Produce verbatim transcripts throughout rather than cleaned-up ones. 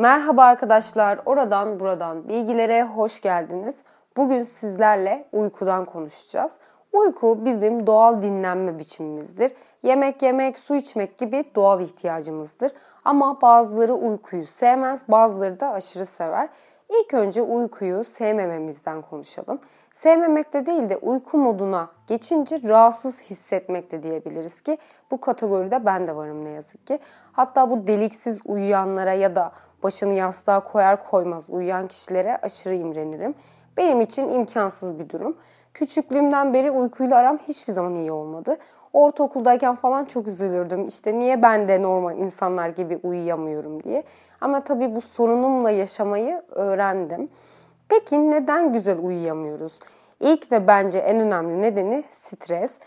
Merhaba arkadaşlar, oradan buradan bilgilere hoş geldiniz. Bugün sizlerle uykudan konuşacağız. Uyku bizim doğal dinlenme biçimimizdir. Yemek yemek, su içmek gibi doğal ihtiyacımızdır. Ama bazıları uykuyu sevmez, bazıları da aşırı sever. İlk önce uykuyu sevmememizden konuşalım. Sevmemekte değil de uyku moduna geçince rahatsız hissetmekte diyebiliriz ki bu kategoride ben de varım ne yazık ki. Hatta bu deliksiz uyuyanlara ya da başını yastığa koyar koymaz uyuyan kişilere aşırı imrenirim. Benim için imkansız bir durum. Küçüklüğümden beri uykuyla aram hiçbir zaman iyi olmadı. Ortaokuldayken falan çok üzülürdüm. İşte niye ben de normal insanlar gibi uyuyamıyorum diye. Ama tabii bu sorunumla yaşamayı öğrendim. Peki neden güzel uyuyamıyoruz? İlk ve bence en önemli nedeni stres.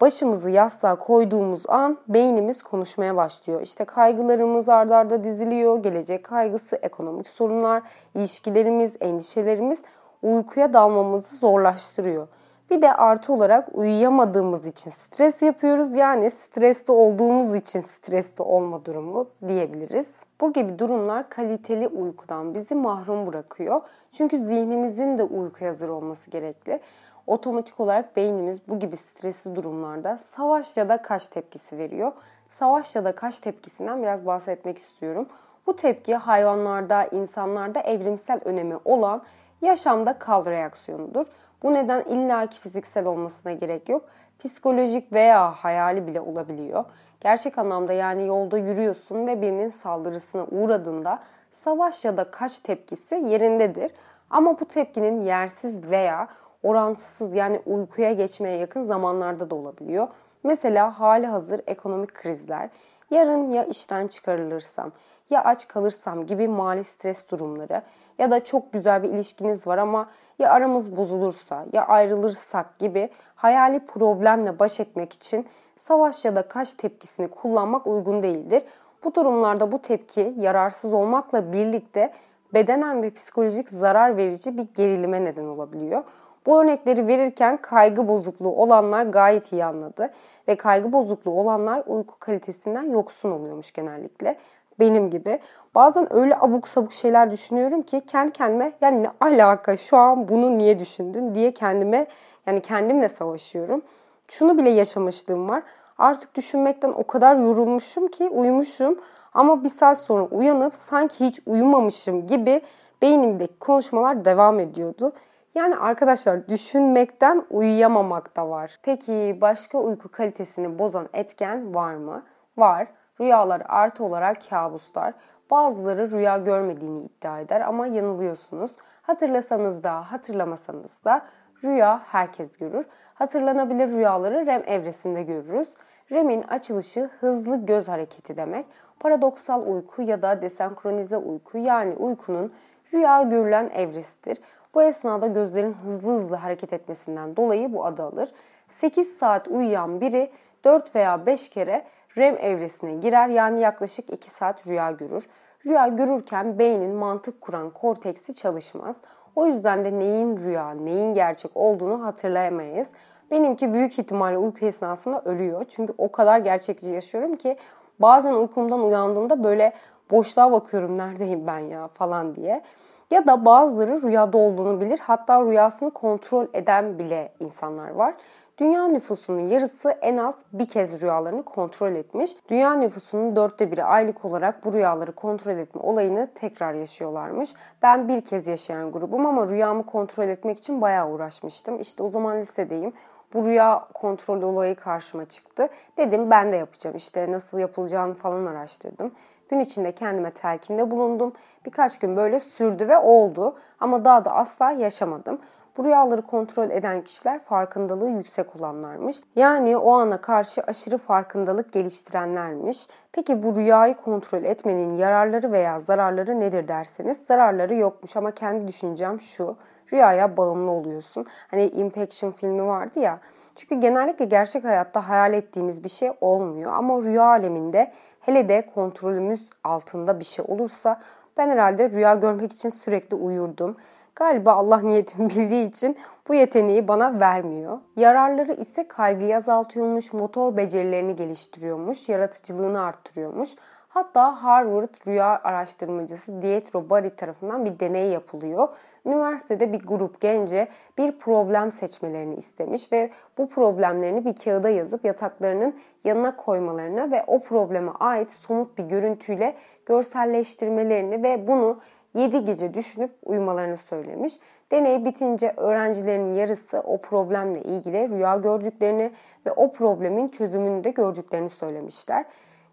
Başımızı yastığa koyduğumuz an beynimiz konuşmaya başlıyor. İşte kaygılarımız ard arda diziliyor. Gelecek kaygısı, ekonomik sorunlar, ilişkilerimiz, endişelerimiz uykuya dalmamızı zorlaştırıyor. Bir de artı olarak uyuyamadığımız için stres yapıyoruz. Yani stresli olduğumuz için stresli olma durumu diyebiliriz. Bu gibi durumlar kaliteli uykudan bizi mahrum bırakıyor. Çünkü zihnimizin de uykuya hazır olması gerekli. Otomatik olarak beynimiz bu gibi stresli durumlarda savaş ya da kaç tepkisi veriyor. Savaş ya da kaç tepkisinden biraz bahsetmek istiyorum. Bu tepki hayvanlarda, insanlarda evrimsel önemi olan yaşamda kal reaksiyonudur. Bu neden illaki fiziksel olmasına gerek yok. Psikolojik veya hayali bile olabiliyor. Gerçek anlamda yani yolda yürüyorsun ve birinin saldırısına uğradığında savaş ya da kaç tepkisi yerindedir. Ama bu tepkinin yersiz veya orantısız yani uykuya geçmeye yakın zamanlarda da olabiliyor. Mesela hali hazır ekonomik krizler, yarın ya işten çıkarılırsam ya aç kalırsam gibi mali stres durumları ya da çok güzel bir ilişkiniz var ama ya aramız bozulursa ya ayrılırsak gibi hayali problemle baş etmek için savaş ya da kaç tepkisini kullanmak uygun değildir. Bu durumlarda bu tepki yararsız olmakla birlikte bedenen ve psikolojik zarar verici bir gerilime neden olabiliyor. Bu örnekleri verirken kaygı bozukluğu olanlar gayet iyi anladı ve kaygı bozukluğu olanlar uyku kalitesinden yoksun oluyormuş genellikle. Benim gibi. Bazen öyle abuk sabuk şeyler düşünüyorum ki kendi kendime yani ne alaka şu an bunu niye düşündün diye kendime yani kendimle savaşıyorum. Şunu bile yaşamışlığım var. Artık düşünmekten o kadar yorulmuşum ki uyumuşum ama bir saat sonra uyanıp sanki hiç uyumamışım gibi beynimdeki konuşmalar devam ediyordu. Yani arkadaşlar düşünmekten uyuyamamak da var. Peki başka uyku kalitesini bozan etken var mı? Var. Rüyalar artı olarak kabuslar. Bazıları rüya görmediğini iddia eder ama yanılıyorsunuz. Hatırlasanız da hatırlamasanız da rüya herkes görür. Hatırlanabilir rüyaları R E M evresinde görürüz. R E M'in açılışı hızlı göz hareketi demek. Paradoksal uyku ya da desenkronize uyku yani uykunun rüya görülen evresidir. Bu esnada gözlerin hızlı hızlı hareket etmesinden dolayı bu adı alır. sekiz saat uyuyan biri dört veya beş kere R E M evresine girer yani yaklaşık iki saat rüya görür. Rüya görürken beynin mantık kuran korteksi çalışmaz. O yüzden de neyin rüya, neyin gerçek olduğunu hatırlayamayız. Benimki büyük ihtimalle uyku esnasında ölüyor. Çünkü o kadar gerçekçi yaşıyorum ki bazen uykumdan uyandığımda böyle boşluğa bakıyorum neredeyim ben ya falan diye. Ya da bazıları rüyada olduğunu bilir. Hatta rüyasını kontrol eden bile insanlar var. Dünya nüfusunun yarısı en az bir kez rüyalarını kontrol etmiş. Dünya nüfusunun dörtte biri aylık olarak bu rüyaları kontrol etme olayını tekrar yaşıyorlarmış. Ben bir kez yaşayan grubum ama rüyamı kontrol etmek için bayağı uğraşmıştım. İşte o zaman lisedeyim. Bu rüya kontrolü olayı karşıma çıktı. Dedim ben de yapacağım. İşte nasıl yapılacağını falan araştırdım. Gün içinde kendime telkinde bulundum. Birkaç gün böyle sürdü ve oldu. Ama daha da asla yaşamadım. Bu rüyaları kontrol eden kişiler farkındalığı yüksek olanlarmış. Yani o ana karşı aşırı farkındalık geliştirenlermiş. Peki bu rüyayı kontrol etmenin yararları veya zararları nedir derseniz zararları yokmuş ama kendi düşüncem şu. Rüyaya bağımlı oluyorsun. Hani Inception filmi vardı ya. Çünkü genellikle gerçek hayatta hayal ettiğimiz bir şey olmuyor ama rüya aleminde hele de kontrolümüz altında bir şey olursa ben herhalde rüya görmek için sürekli uyurdum. Galiba Allah niyetimi bildiği için bu yeteneği bana vermiyor. Yararları ise kaygıyı azaltıyormuş, motor becerilerini geliştiriyormuş, yaratıcılığını arttırıyormuş. Hatta Harvard rüya araştırmacısı Pietro Bari tarafından bir deney yapılıyor. Üniversitede bir grup gence bir problem seçmelerini istemiş ve bu problemlerini bir kağıda yazıp yataklarının yanına koymalarını ve o probleme ait somut bir görüntüyle görselleştirmelerini ve bunu yedi gece düşünüp uyumalarını söylemiş. Deney bitince öğrencilerin yarısı o problemle ilgili rüya gördüklerini ve o problemin çözümünü de gördüklerini söylemişler.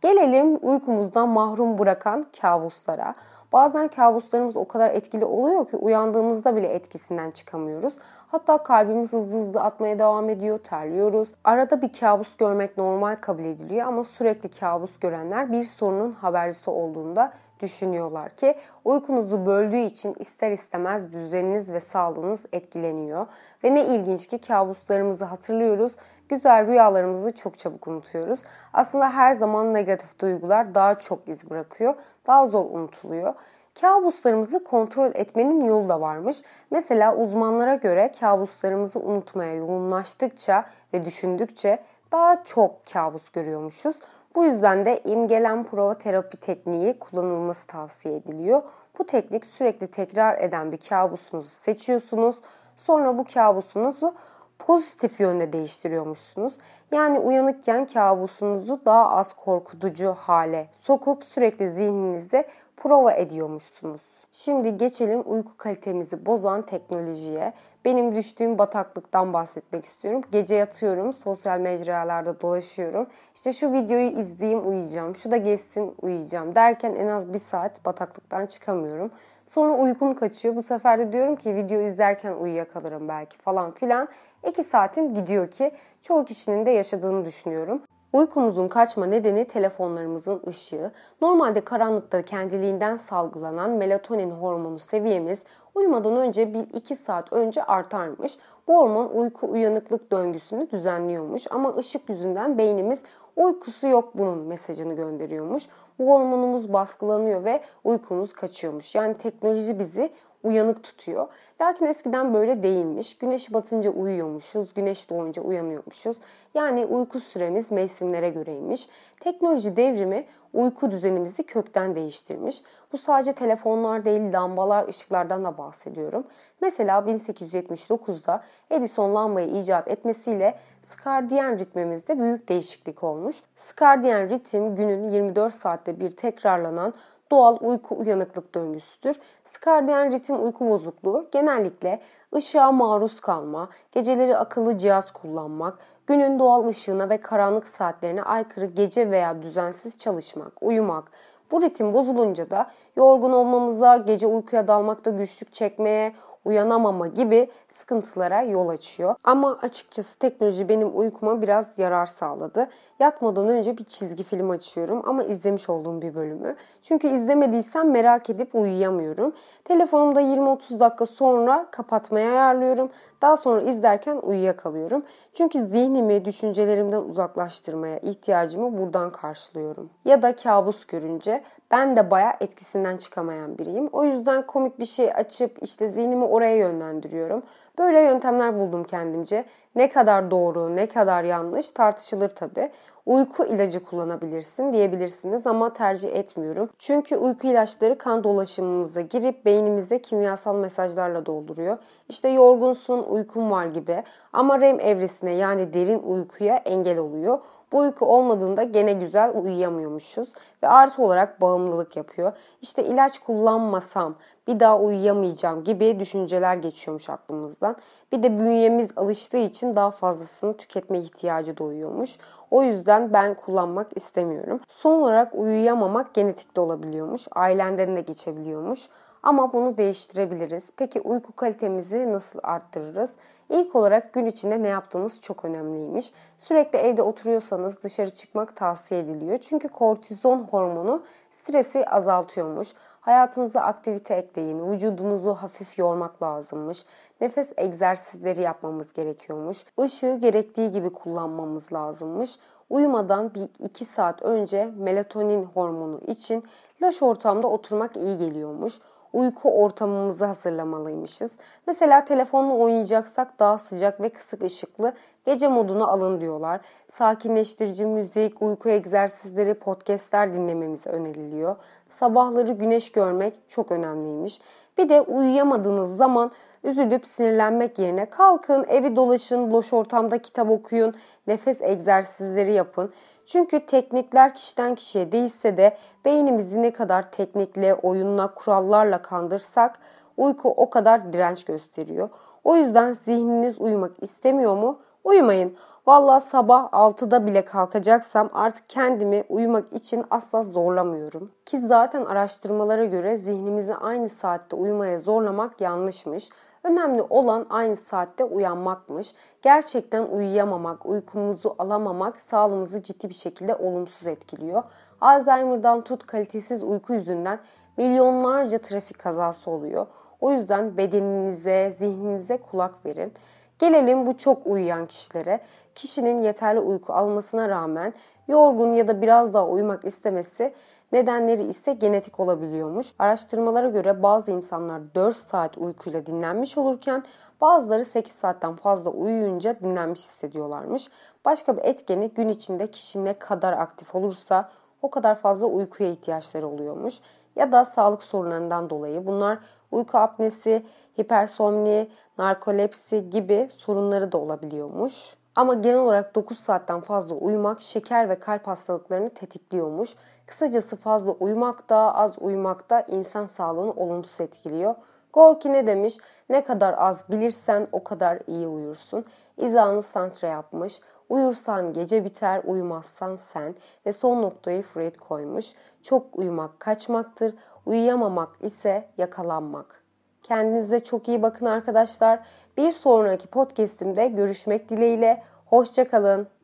Gelelim uykumuzdan mahrum bırakan kabuslara. Bazen kabuslarımız o kadar etkili oluyor ki uyandığımızda bile etkisinden çıkamıyoruz. Hatta kalbimiz hızlı hızlı atmaya devam ediyor, terliyoruz. Arada bir kabus görmek normal kabul ediliyor ama sürekli kabus görenler bir sorunun habercisi olduğunda düşünüyorlar ki uykunuzu böldüğü için ister istemez düzeniniz ve sağlığınız etkileniyor. Ve ne ilginç ki kabuslarımızı hatırlıyoruz, güzel rüyalarımızı çok çabuk unutuyoruz. Aslında her zaman negatif duygular daha çok iz bırakıyor, daha zor unutuluyor. Kabuslarımızı kontrol etmenin yolu da varmış. Mesela uzmanlara göre kabuslarımızı unutmaya yoğunlaştıkça ve düşündükçe daha çok kabus görüyormuşuz. Bu yüzden de imgelem prova terapi tekniği kullanılması tavsiye ediliyor. Bu teknik sürekli tekrar eden bir kabusunuzu seçiyorsunuz. Sonra bu kabusunuzu pozitif yönde değiştiriyormuşsunuz. Yani uyanıkken kabusunuzu daha az korkutucu hale sokup sürekli zihninizde prova ediyormuşsunuz. Şimdi geçelim uyku kalitemizi bozan teknolojiye. Benim düştüğüm bataklıktan bahsetmek istiyorum. Gece yatıyorum, sosyal mecralarda dolaşıyorum. İşte şu videoyu izleyeyim, uyuyacağım. Şu da geçsin, uyuyacağım derken en az bir saat bataklıktan çıkamıyorum. Sonra uykum kaçıyor. Bu sefer de diyorum ki video izlerken uyuyakalırım belki falan filan. İki saatim gidiyor ki çoğu kişinin de yaşadığını düşünüyorum. Uykumuzun kaçma nedeni telefonlarımızın ışığı. Normalde karanlıkta kendiliğinden salgılanan melatonin hormonu seviyemiz uyumadan önce bir iki saat önce artarmış. Bu hormon uyku uyanıklık döngüsünü düzenliyormuş ama ışık yüzünden beynimiz uykusu yok bunun mesajını gönderiyormuş. Bu hormonumuz baskılanıyor ve uykumuz kaçıyormuş. Yani teknoloji bizi uyanık tutuyor. Lakin eskiden böyle değilmiş. Güneş batınca uyuyormuşuz, güneş doğunca uyanıyormuşuz. Yani uyku süremiz mevsimlere göreymiş. Teknoloji devrimi uyku düzenimizi kökten değiştirmiş. Bu sadece telefonlar değil, lambalar, ışıklardan da bahsediyorum. Mesela bin sekiz yüz yetmiş dokuzda Edison lambayı icat etmesiyle skardiyen ritmimizde büyük değişiklik olmuş. Skardiyen ritim günün yirmi dört saatte bir tekrarlanan doğal uyku uyanıklık döngüsüdür. Skardiyen ritim uyku bozukluğu genellikle ışığa maruz kalma, geceleri akıllı cihaz kullanmak, günün doğal ışığına ve karanlık saatlerine aykırı gece veya düzensiz çalışmak, uyumak. Bu ritim bozulunca da yorgun olmamıza, gece uykuya dalmakta güçlük çekmeye, uyanamama gibi sıkıntılara yol açıyor. Ama açıkçası teknoloji benim uykuma biraz yarar sağladı. Yatmadan önce bir çizgi film açıyorum ama izlemiş olduğum bir bölümü. Çünkü izlemediysem merak edip uyuyamıyorum. Telefonumda yirmi otuz dakika sonra kapatmaya ayarlıyorum. Daha sonra izlerken uyuyakalıyorum. Çünkü zihnimi düşüncelerimden uzaklaştırmaya ihtiyacımı buradan karşılıyorum. Ya da kabus görünce ben de bayağı etkisinden çıkamayan biriyim. O yüzden komik bir şey açıp işte zihnimi oraya yönlendiriyorum. Böyle yöntemler buldum kendimce. Ne kadar doğru, ne kadar yanlış tartışılır tabii. Uyku ilacı kullanabilirsin diyebilirsiniz ama tercih etmiyorum. Çünkü uyku ilaçları kan dolaşımımıza girip beynimize kimyasal mesajlarla dolduruyor. İşte yorgunsun, uykun var gibi ama R E M evresine yani derin uykuya engel oluyor. Bu uyku olmadığında gene güzel uyuyamıyormuşuz ve artı olarak bağımlılık yapıyor. İşte ilaç kullanmasam bir daha uyuyamayacağım gibi düşünceler geçiyormuş aklımızdan. Bir de bünyemiz alıştığı için daha fazlasını tüketme ihtiyacı doğuyormuş. O yüzden ben kullanmak istemiyorum. Son olarak uyuyamamak genetik de olabiliyormuş. Ailenden de geçebiliyormuş. Ama bunu değiştirebiliriz. Peki uyku kalitemizi nasıl arttırırız? İlk olarak gün içinde ne yaptığımız çok önemliymiş. Sürekli evde oturuyorsanız dışarı çıkmak tavsiye ediliyor. Çünkü kortizon hormonu stresi azaltıyormuş. Hayatınıza aktivite ekleyin, vücudunuzu hafif yormak lazımmış, nefes egzersizleri yapmamız gerekiyormuş, ışığı gerektiği gibi kullanmamız lazımmış. Uyumadan bir iki saat önce melatonin hormonu için loş ortamda oturmak iyi geliyormuş. uyku ortamımızı hazırlamalıymışız. Mesela telefonla oynayacaksak daha sıcak ve kısık ışıklı gece modunu alın diyorlar. Sakinleştirici müzik, uyku egzersizleri, podcastler dinlememiz öneriliyor. Sabahları güneş görmek çok önemliymiş. Bir de uyuyamadığınız zaman üzülüp sinirlenmek yerine kalkın, evi dolaşın, boş ortamda kitap okuyun, nefes egzersizleri yapın. Çünkü teknikler kişiden kişiye değişse de beynimizi ne kadar teknikle, oyunla, kurallarla kandırsak uyku o kadar direnç gösteriyor. O yüzden zihniniz uyumak istemiyor mu? Uyumayın. Vallahi sabah altıda bile kalkacaksam artık kendimi uyumak için asla zorlamıyorum. Ki zaten araştırmalara göre zihnimizi aynı saatte uyumaya zorlamak yanlışmış. Önemli olan aynı saatte uyanmakmış. Gerçekten uyuyamamak, uykumuzu alamamak sağlığımızı ciddi bir şekilde olumsuz etkiliyor. Alzheimer'dan tut kalitesiz uyku yüzünden milyonlarca trafik kazası oluyor. O yüzden bedeninize, zihninize kulak verin. Gelelim bu çok uyuyan kişilere. Kişinin yeterli uyku almasına rağmen yorgun ya da biraz daha uyumak istemesi nedenleri ise genetik olabiliyormuş. Araştırmalara göre bazı insanlar dört saat uykuyla dinlenmiş olurken bazıları sekiz saatten fazla uyuyunca dinlenmiş hissediyorlarmış. Başka bir etkeni gün içinde kişi ne kadar aktif olursa o kadar fazla uykuya ihtiyaçları oluyormuş. Ya da sağlık sorunlarından dolayı bunlar uyku apnesi, hipersomni, narkolepsi gibi sorunları da olabiliyormuş. Ama genel olarak dokuz saatten fazla uyumak şeker ve kalp hastalıklarını tetikliyormuş. Kısacası fazla uyumak da az uyumak da insan sağlığını olumsuz etkiliyor. Gorki ne demiş? Ne kadar az bilirsen o kadar iyi uyursun. İzahını Sartre yapmış. Uyursan gece biter, uyumazsan sen ve son noktayı Freud koymuş. Çok uyumak kaçmaktır, uyuyamamak ise yakalanmak. Kendinize çok iyi bakın arkadaşlar. Bir sonraki podcast'imde görüşmek dileğiyle. Hoşça kalın.